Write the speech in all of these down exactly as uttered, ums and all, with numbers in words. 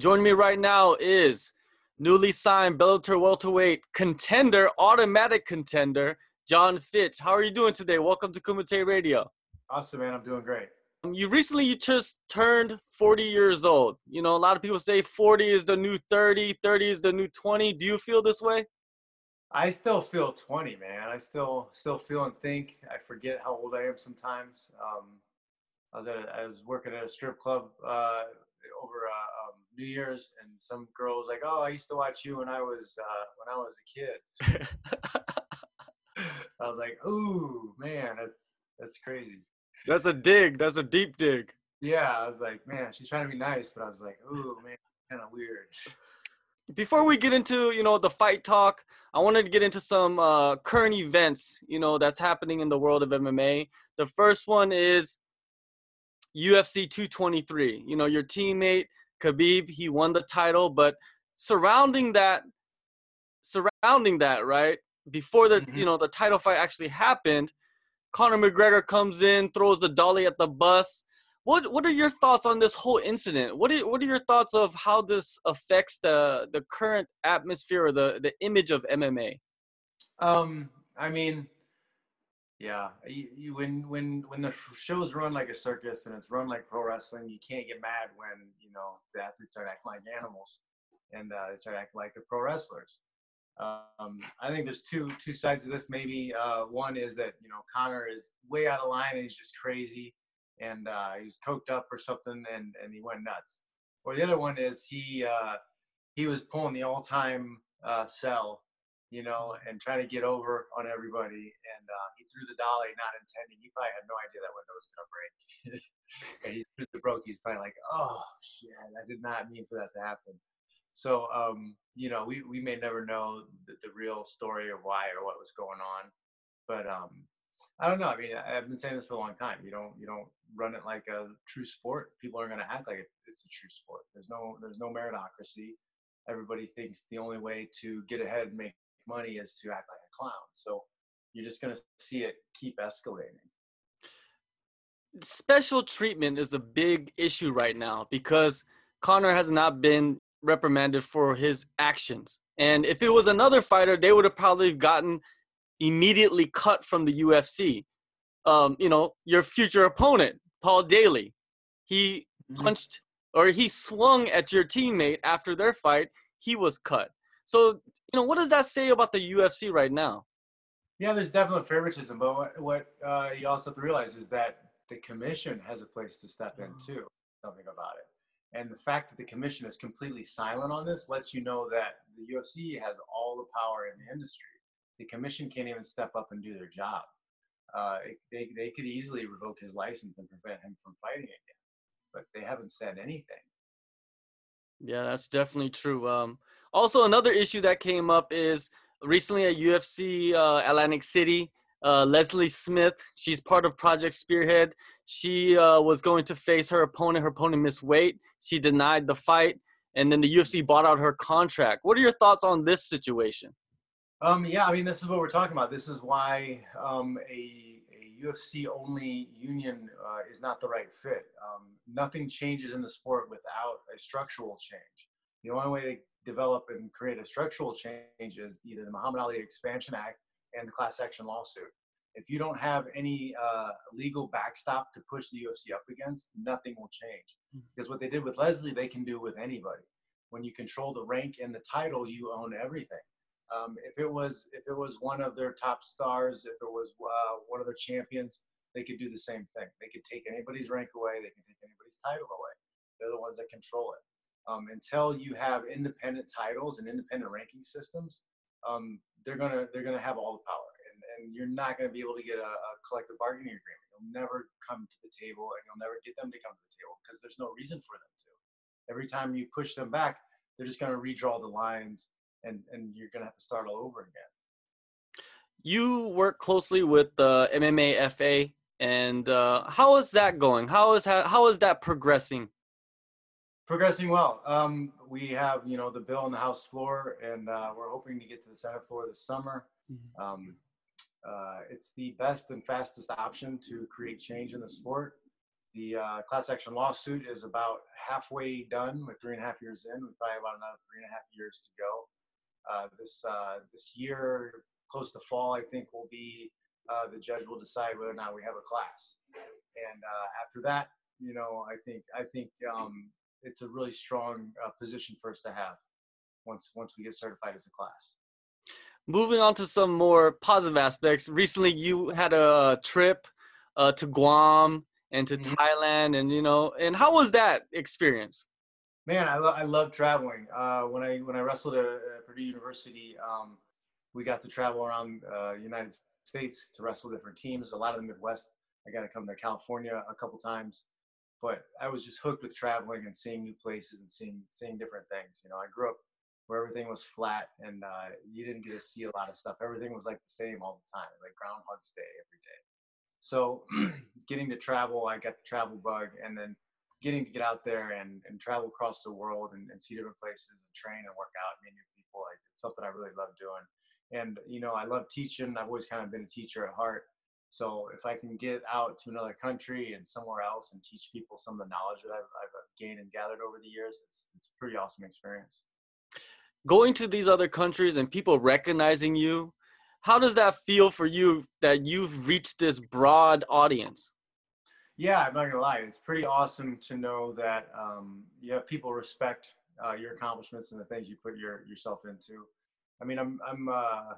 Joining me right now is newly signed Bellator welterweight contender, automatic contender, John Fitch. How are you doing today? Welcome to Kumite Radio. Awesome, man. I'm doing great. You recently you just turned forty years old. You know, a lot of people say forty is the new thirty, thirty is the new twenty. Do you feel this way? I still feel twenty, man. I still still feel and think. I forget how old I am sometimes. Um, I was at a, I was working at a strip club uh, over uh, um, New Year's, and some girl was like, "Oh, I used to watch you when I was uh, when I was a kid." I was like, "Ooh, man, that's that's crazy." That's a dig. That's a deep dig. Yeah, I was like, man, she's trying to be nice, but I was like, ooh, man, kind of weird. Before we get into, you know, the fight talk, I wanted to get into some uh, current events, you know, that's happening in the world of M M A. The first one is U F C two twenty-three. You know, your teammate, Khabib, he won the title. But surrounding that, surrounding that, right, before the, mm-hmm. you know, the title fight actually happened, Conor McGregor comes in, throws the dolly at the bus. What what are your thoughts on this whole incident? What are, what are your thoughts of how this affects the, the current atmosphere or the, the image of M M A? Um, I mean, yeah, you, you, when when when the show's run like a circus and it's run like pro wrestling, you can't get mad when, you know, the athletes start acting like animals and uh, they start acting like the pro wrestlers. Um, I think there's two two sides to this. Maybe uh, one is that, you know, Conor is way out of line and he's just crazy. And uh, he was coked up or something, and, and he went nuts. Or the other one is he uh, he was pulling the all-time uh, sell, you know, and trying to get over on everybody. And uh, he threw the dolly, not intending. He probably had no idea that window was going to break. And he threw the broke. He's probably like, oh, shit, I did not mean for that to happen. So, um, you know, we, we may never know the, the real story of why or what was going on. But um, I don't know. I mean, I've been saying this for a long time. You don't you don't run it like a true sport. People are going to act like it's a true sport. There's no there's no meritocracy. Everybody thinks the only way to get ahead and make money is to act like a clown. So you're just going to see it keep escalating. Special treatment is a big issue right now because Conor has not been reprimanded for his actions. And if it was another fighter, they would have probably gotten immediately cut from the U F C. Um, you know, your future opponent, Paul Daley, he punched or he swung at your teammate after their fight. He was cut. So, you know, what does that say about the U F C right now? Yeah, there's definitely favoritism. But what, what uh, you also have to realize is that the commission has a place to step in, too, something about it. And the fact that the commission is completely silent on this lets you know that the U F C has all the power in the industry. The commission can't even step up and do their job. Uh, they, they could easily revoke his license and prevent him from fighting again, but they haven't said anything. Yeah, that's definitely true. Um, also, another issue that came up is recently at U F C uh, Atlantic City, uh, Leslie Smith, she's part of Project Spearhead. She uh, was going to face her opponent. Her opponent missed weight. She denied the fight, and then the U F C bought out her contract. What are your thoughts on this situation? Um, yeah, I mean, this is what we're talking about. This is why um, a, a U F C-only union uh, is not the right fit. Um, nothing changes in the sport without a structural change. The only way to develop and create a structural change is either the Muhammad Ali Expansion Act and the class action lawsuit. If you don't have any uh, legal backstop to push the U F C up against, nothing will change. Because what they did with Leslie, they can do with anybody. When you control the rank and the title, you own everything. Um, if it was if it was one of their top stars, if it was uh, one of their champions, they could do the same thing. They could take anybody's rank away. They can take anybody's title away. They're the ones that control it. Um, until you have independent titles and independent ranking systems, um, they're gonna they're gonna have all the power, and, and you're not gonna be able to get a, a collective bargaining agreement. You'll never come to the table, and you'll never get them to come to the table because there's no reason for them to. Every time you push them back, they're just gonna redraw the lines. And, and you're going to have to start all over again. You work closely with the uh, M M A F A, and uh, how is that going? How is how, how is that progressing? Progressing well. Um, we have, you know, the bill on the House floor, and uh, we're hoping to get to the Senate floor this summer. Mm-hmm. Um, uh, it's the best and fastest option to create change in the sport. The uh, class action lawsuit is about halfway done. We're three and a half years in. We've probably about another three and a half years to go. Uh, this uh, this year, close to fall, I think will be uh, the judge will decide whether or not we have a class. And uh, after that, you know, I think I think um, it's a really strong uh, position for us to have once once we get certified as a class. Moving on to some more positive aspects. Recently, you had a trip uh, to Guam and to mm-hmm. Thailand, and you know, and how was that experience? Man, I, lo- I love traveling. Uh, when I when I wrestled at, at Purdue University, um, we got to travel around the uh, United States to wrestle different teams. A lot of the Midwest. I got to come to California a couple times, but I was just hooked with traveling and seeing new places and seeing seeing different things. You know, I grew up where everything was flat and uh, you didn't get to see a lot of stuff. Everything was like the same all the time, like Groundhog's Day every day. So getting to travel, I got the travel bug, and then getting to get out there and, and travel across the world and, and see different places and train and work out and meet new people. Like, it's something I really love doing. And, you know, I love teaching. I've always kind of been a teacher at heart. So if I can get out to another country and somewhere else and teach people some of the knowledge that I've, I've gained and gathered over the years, it's, it's a pretty awesome experience. Going to these other countries and people recognizing you, how does that feel for you that you've reached this broad audience? Yeah, I'm not going to lie. It's pretty awesome to know that um, you have people respect uh, your accomplishments and the things you put your, yourself into. I mean, I'm, I'm, uh,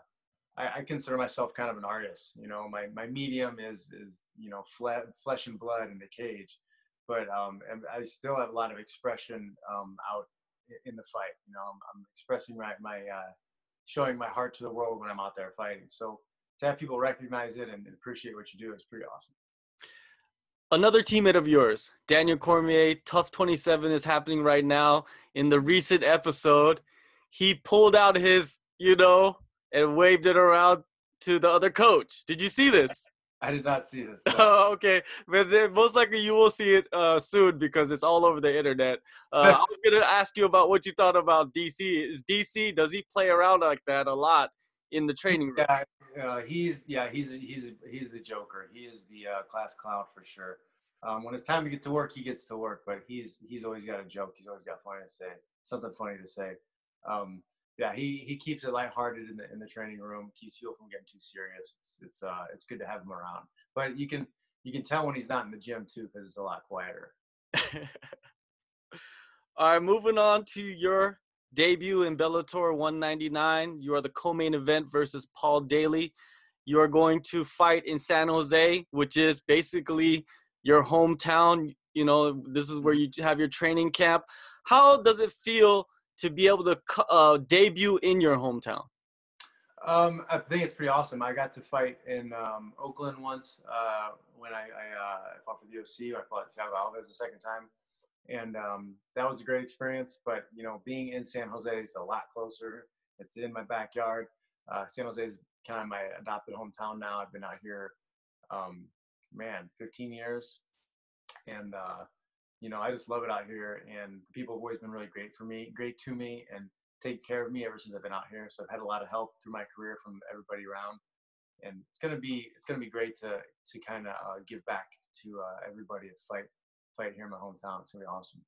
I, I consider myself kind of an artist. You know, my, my medium is, is, you know, fle- flesh and blood in the cage, but um, I still have a lot of expression um, out in the fight. You know, I'm, I'm expressing my, my uh, showing my heart to the world when I'm out there fighting. So to have people recognize it and appreciate what you do is pretty awesome. Another teammate of yours, Daniel Cormier, Tough twenty-seven is happening right now. In the recent episode, he pulled out his, you know, and waved it around to the other coach. Did you see this? I did not see this. No. Okay, but most likely you will see it uh, soon because it's all over the internet. Uh, I was gonna ask you about what you thought about D C. Is D C, does he play around like that a lot in the training room? Yeah, uh, he's yeah he's a, he's a, he's the joker. He is the uh, class clown for sure. Um, when it's time to get to work, he gets to work. But he's he's always got a joke. He's always got funny to say, something funny to say. Um, Yeah, he, he keeps it lighthearted in the in the training room. Keeps people from getting too serious. It's it's uh it's good to have him around. But you can you can tell when he's not in the gym too, because it's a lot quieter. All right, moving on to your debut in Bellator one ninety-nine. You are the co-main event versus Paul Daley. You are going to fight in San Jose, which is basically your hometown. You know, this is where you have your training camp. How does it feel to be able to uh, debut in your hometown? Um, I think it's pretty awesome. I got to fight in um, Oakland once uh, when I, I uh, fought for the U F C. I fought Thiago Alves the second time. And um, that was a great experience. But, you know, being in San Jose is a lot closer. It's in my backyard. Uh, San Jose is kind of my adopted hometown now. I've been out here, um, man, fifteen years. And, uh, you know, I just love it out here, and people have always been really great for me, great to me, and take care of me ever since I've been out here. So I've had a lot of help through my career from everybody around, and it's gonna be it's gonna be great to to kind of uh, give back to uh, everybody and fight fight here in my hometown. It's gonna be awesome.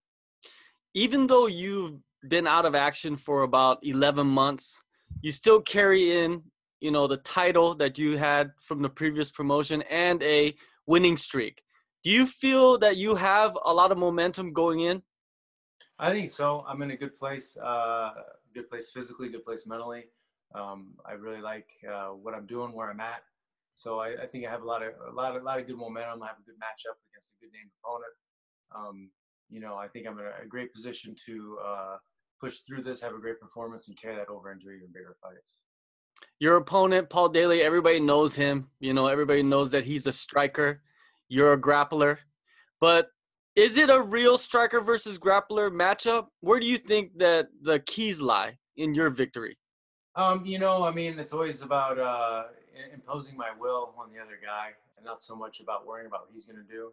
Even though you've been out of action for about eleven months, you still carry in, you know, the title that you had from the previous promotion and a winning streak. Do you feel that you have a lot of momentum going in? I think so. I'm in a good place, uh, good place physically, good place mentally. Um, I really like uh, what I'm doing, where I'm at. So I, I think I have a lot of a lot, a lot of good momentum. I have a good matchup against a good named opponent. Um, you know, I think I'm in a great position to uh, push through this, have a great performance, and carry that over into even bigger fights. Your opponent, Paul Daley, everybody knows him. You know, everybody knows that he's a striker. You're a grappler, but is it a real striker versus grappler matchup? Where do you think that the keys lie in your victory? Um, you know, I mean, it's always about uh, imposing my will on the other guy and not so much about worrying about what he's going to do.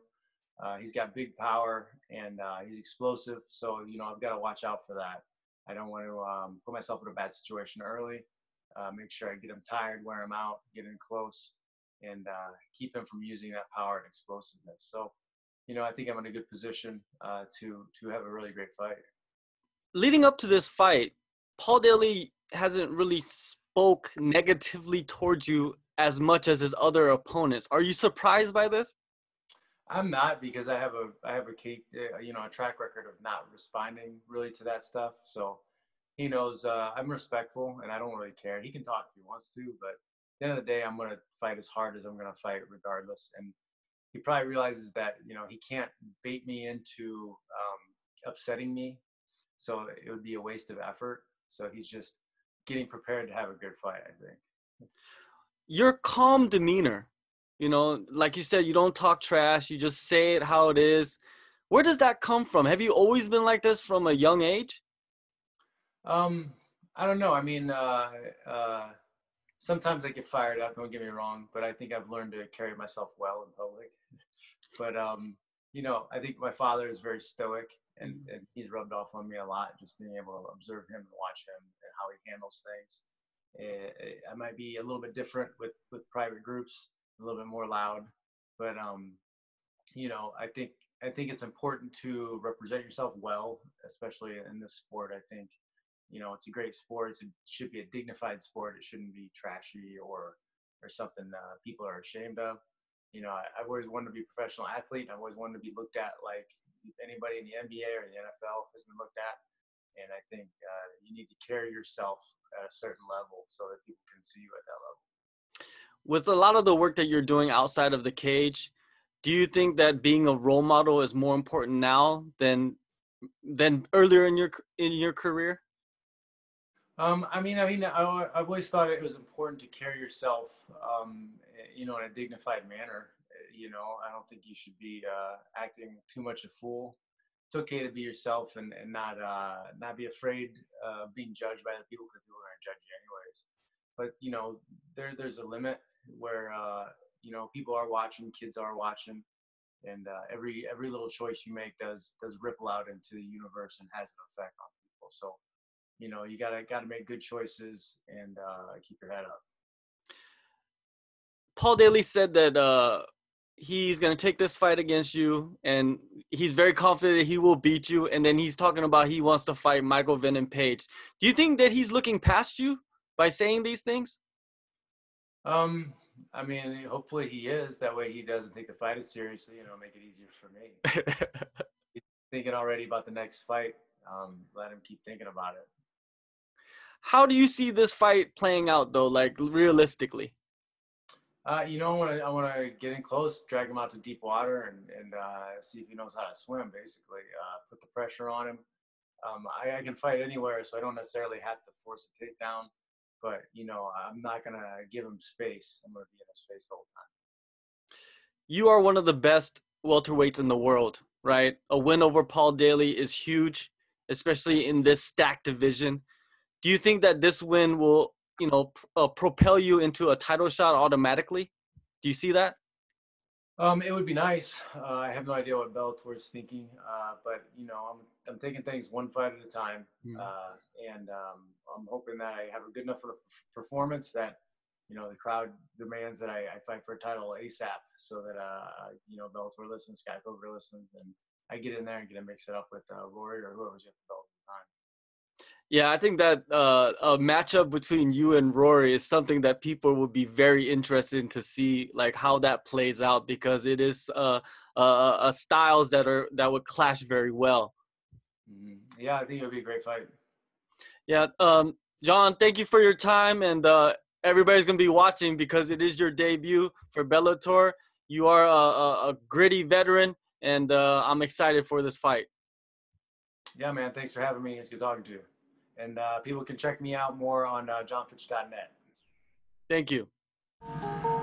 Uh, he's got big power and uh, he's explosive. So, you know, I've got to watch out for that. I don't want to um, put myself in a bad situation early. Uh, make sure I get him tired, wear him out, get in close, and uh, keep him from using that power and explosiveness. So, you know, I think I'm in a good position uh, to to have a really great fight. Leading up to this fight, Paul Daley hasn't really spoke negatively towards you as much as his other opponents. Are you surprised by this? I'm not, because I have a I have a you know a track record of not responding really to that stuff. So he knows uh, I'm respectful and I don't really care. He can talk if he wants to, but at the end of the day, I'm going to fight as hard as I'm going to fight regardless. And he probably realizes that, you know, he can't bait me into um, upsetting me. So it would be a waste of effort. So he's just getting prepared to have a good fight, I think. Your calm demeanor, you know, like you said, you don't talk trash. You just say it how it is. Where does that come from? Have you always been like this from a young age? Um, I don't know. I mean, uh, uh, sometimes I get fired up, don't get me wrong, but I think I've learned to carry myself well in public. But, um, you know, I think my father is very stoic, and, and he's rubbed off on me a lot, just being able to observe him and watch him and how he handles things. Uh, I might be a little bit different with, with private groups, a little bit more loud, but, um, you know, I think, I think it's important to represent yourself well, especially in this sport. I think, you know, it's a great sport. It's a, it should be a dignified sport. It shouldn't be trashy or or something uh, people are ashamed of. You know, I, I've always wanted to be a professional athlete. I've always wanted to be looked at like anybody in the N B A or the N F L has been looked at. And I think uh, you need to carry yourself at a certain level so that people can see you at that level. With a lot of the work that you're doing outside of the cage, do you think that being a role model is more important now than than earlier in your in your career? Um, I mean, I mean, I, I've always thought it was important to carry yourself, um, you know, in a dignified manner. You know, I don't think you should be uh, acting too much a fool. It's okay to be yourself and, and not uh, not be afraid of uh, being judged by the people, because people aren't judging you anyways. But, you know, there there's a limit where, uh, you know, people are watching, kids are watching, and uh, every every little choice you make does does ripple out into the universe and has an effect on people. So, you know, you gotta gotta make good choices and uh, keep your head up. Paul Daley said that uh, he's gonna take this fight against you, and he's very confident that he will beat you. And then he's talking about he wants to fight Michael Vennon Page. Do you think that he's looking past you by saying these things? Um, I mean, hopefully he is. That way he doesn't take the fight as seriously, and it'll make it easier for me. He's thinking already about the next fight. Um, let him keep thinking about it. How do you see this fight playing out, though, like realistically? Uh, you know, I want to I want to get in close, drag him out to deep water, and and uh, see if he knows how to swim. Basically, uh, put the pressure on him. Um, I, I can fight anywhere, so I don't necessarily have to force a takedown. But you know, I'm not gonna give him space. I'm gonna be in his face the whole time. You are one of the best welterweights in the world, right? A win over Paul Daley is huge, especially in this stacked division. Do you think that this win will, you know, uh, propel you into a title shot automatically? Do you see that? Um, it would be nice. Uh, I have no idea what Bellator is thinking, uh, but you know, I'm I'm taking things one fight at a time, mm-hmm. uh, and um, I'm hoping that I have a good enough performance that, you know, the crowd demands that I, I fight for a title ASAP, so that uh, you know, Bellator listens, Skycobar listens, and I get in there and get to mix it up with uh, Rory or whoever's at the belt at the time. Yeah, I think that uh, a matchup between you and Rory is something that people would be very interested in to see, like how that plays out, because it is uh, uh, uh, styles that are that would clash very well. Yeah, I think it would be a great fight. Yeah, um, John, thank you for your time, and uh, everybody's gonna be watching because it is your debut for Bellator. You are a, a, a gritty veteran, and uh, I'm excited for this fight. Yeah, man, thanks for having me. It's good talking to you. And uh, people can check me out more on uh, john fitch dot net. Thank you.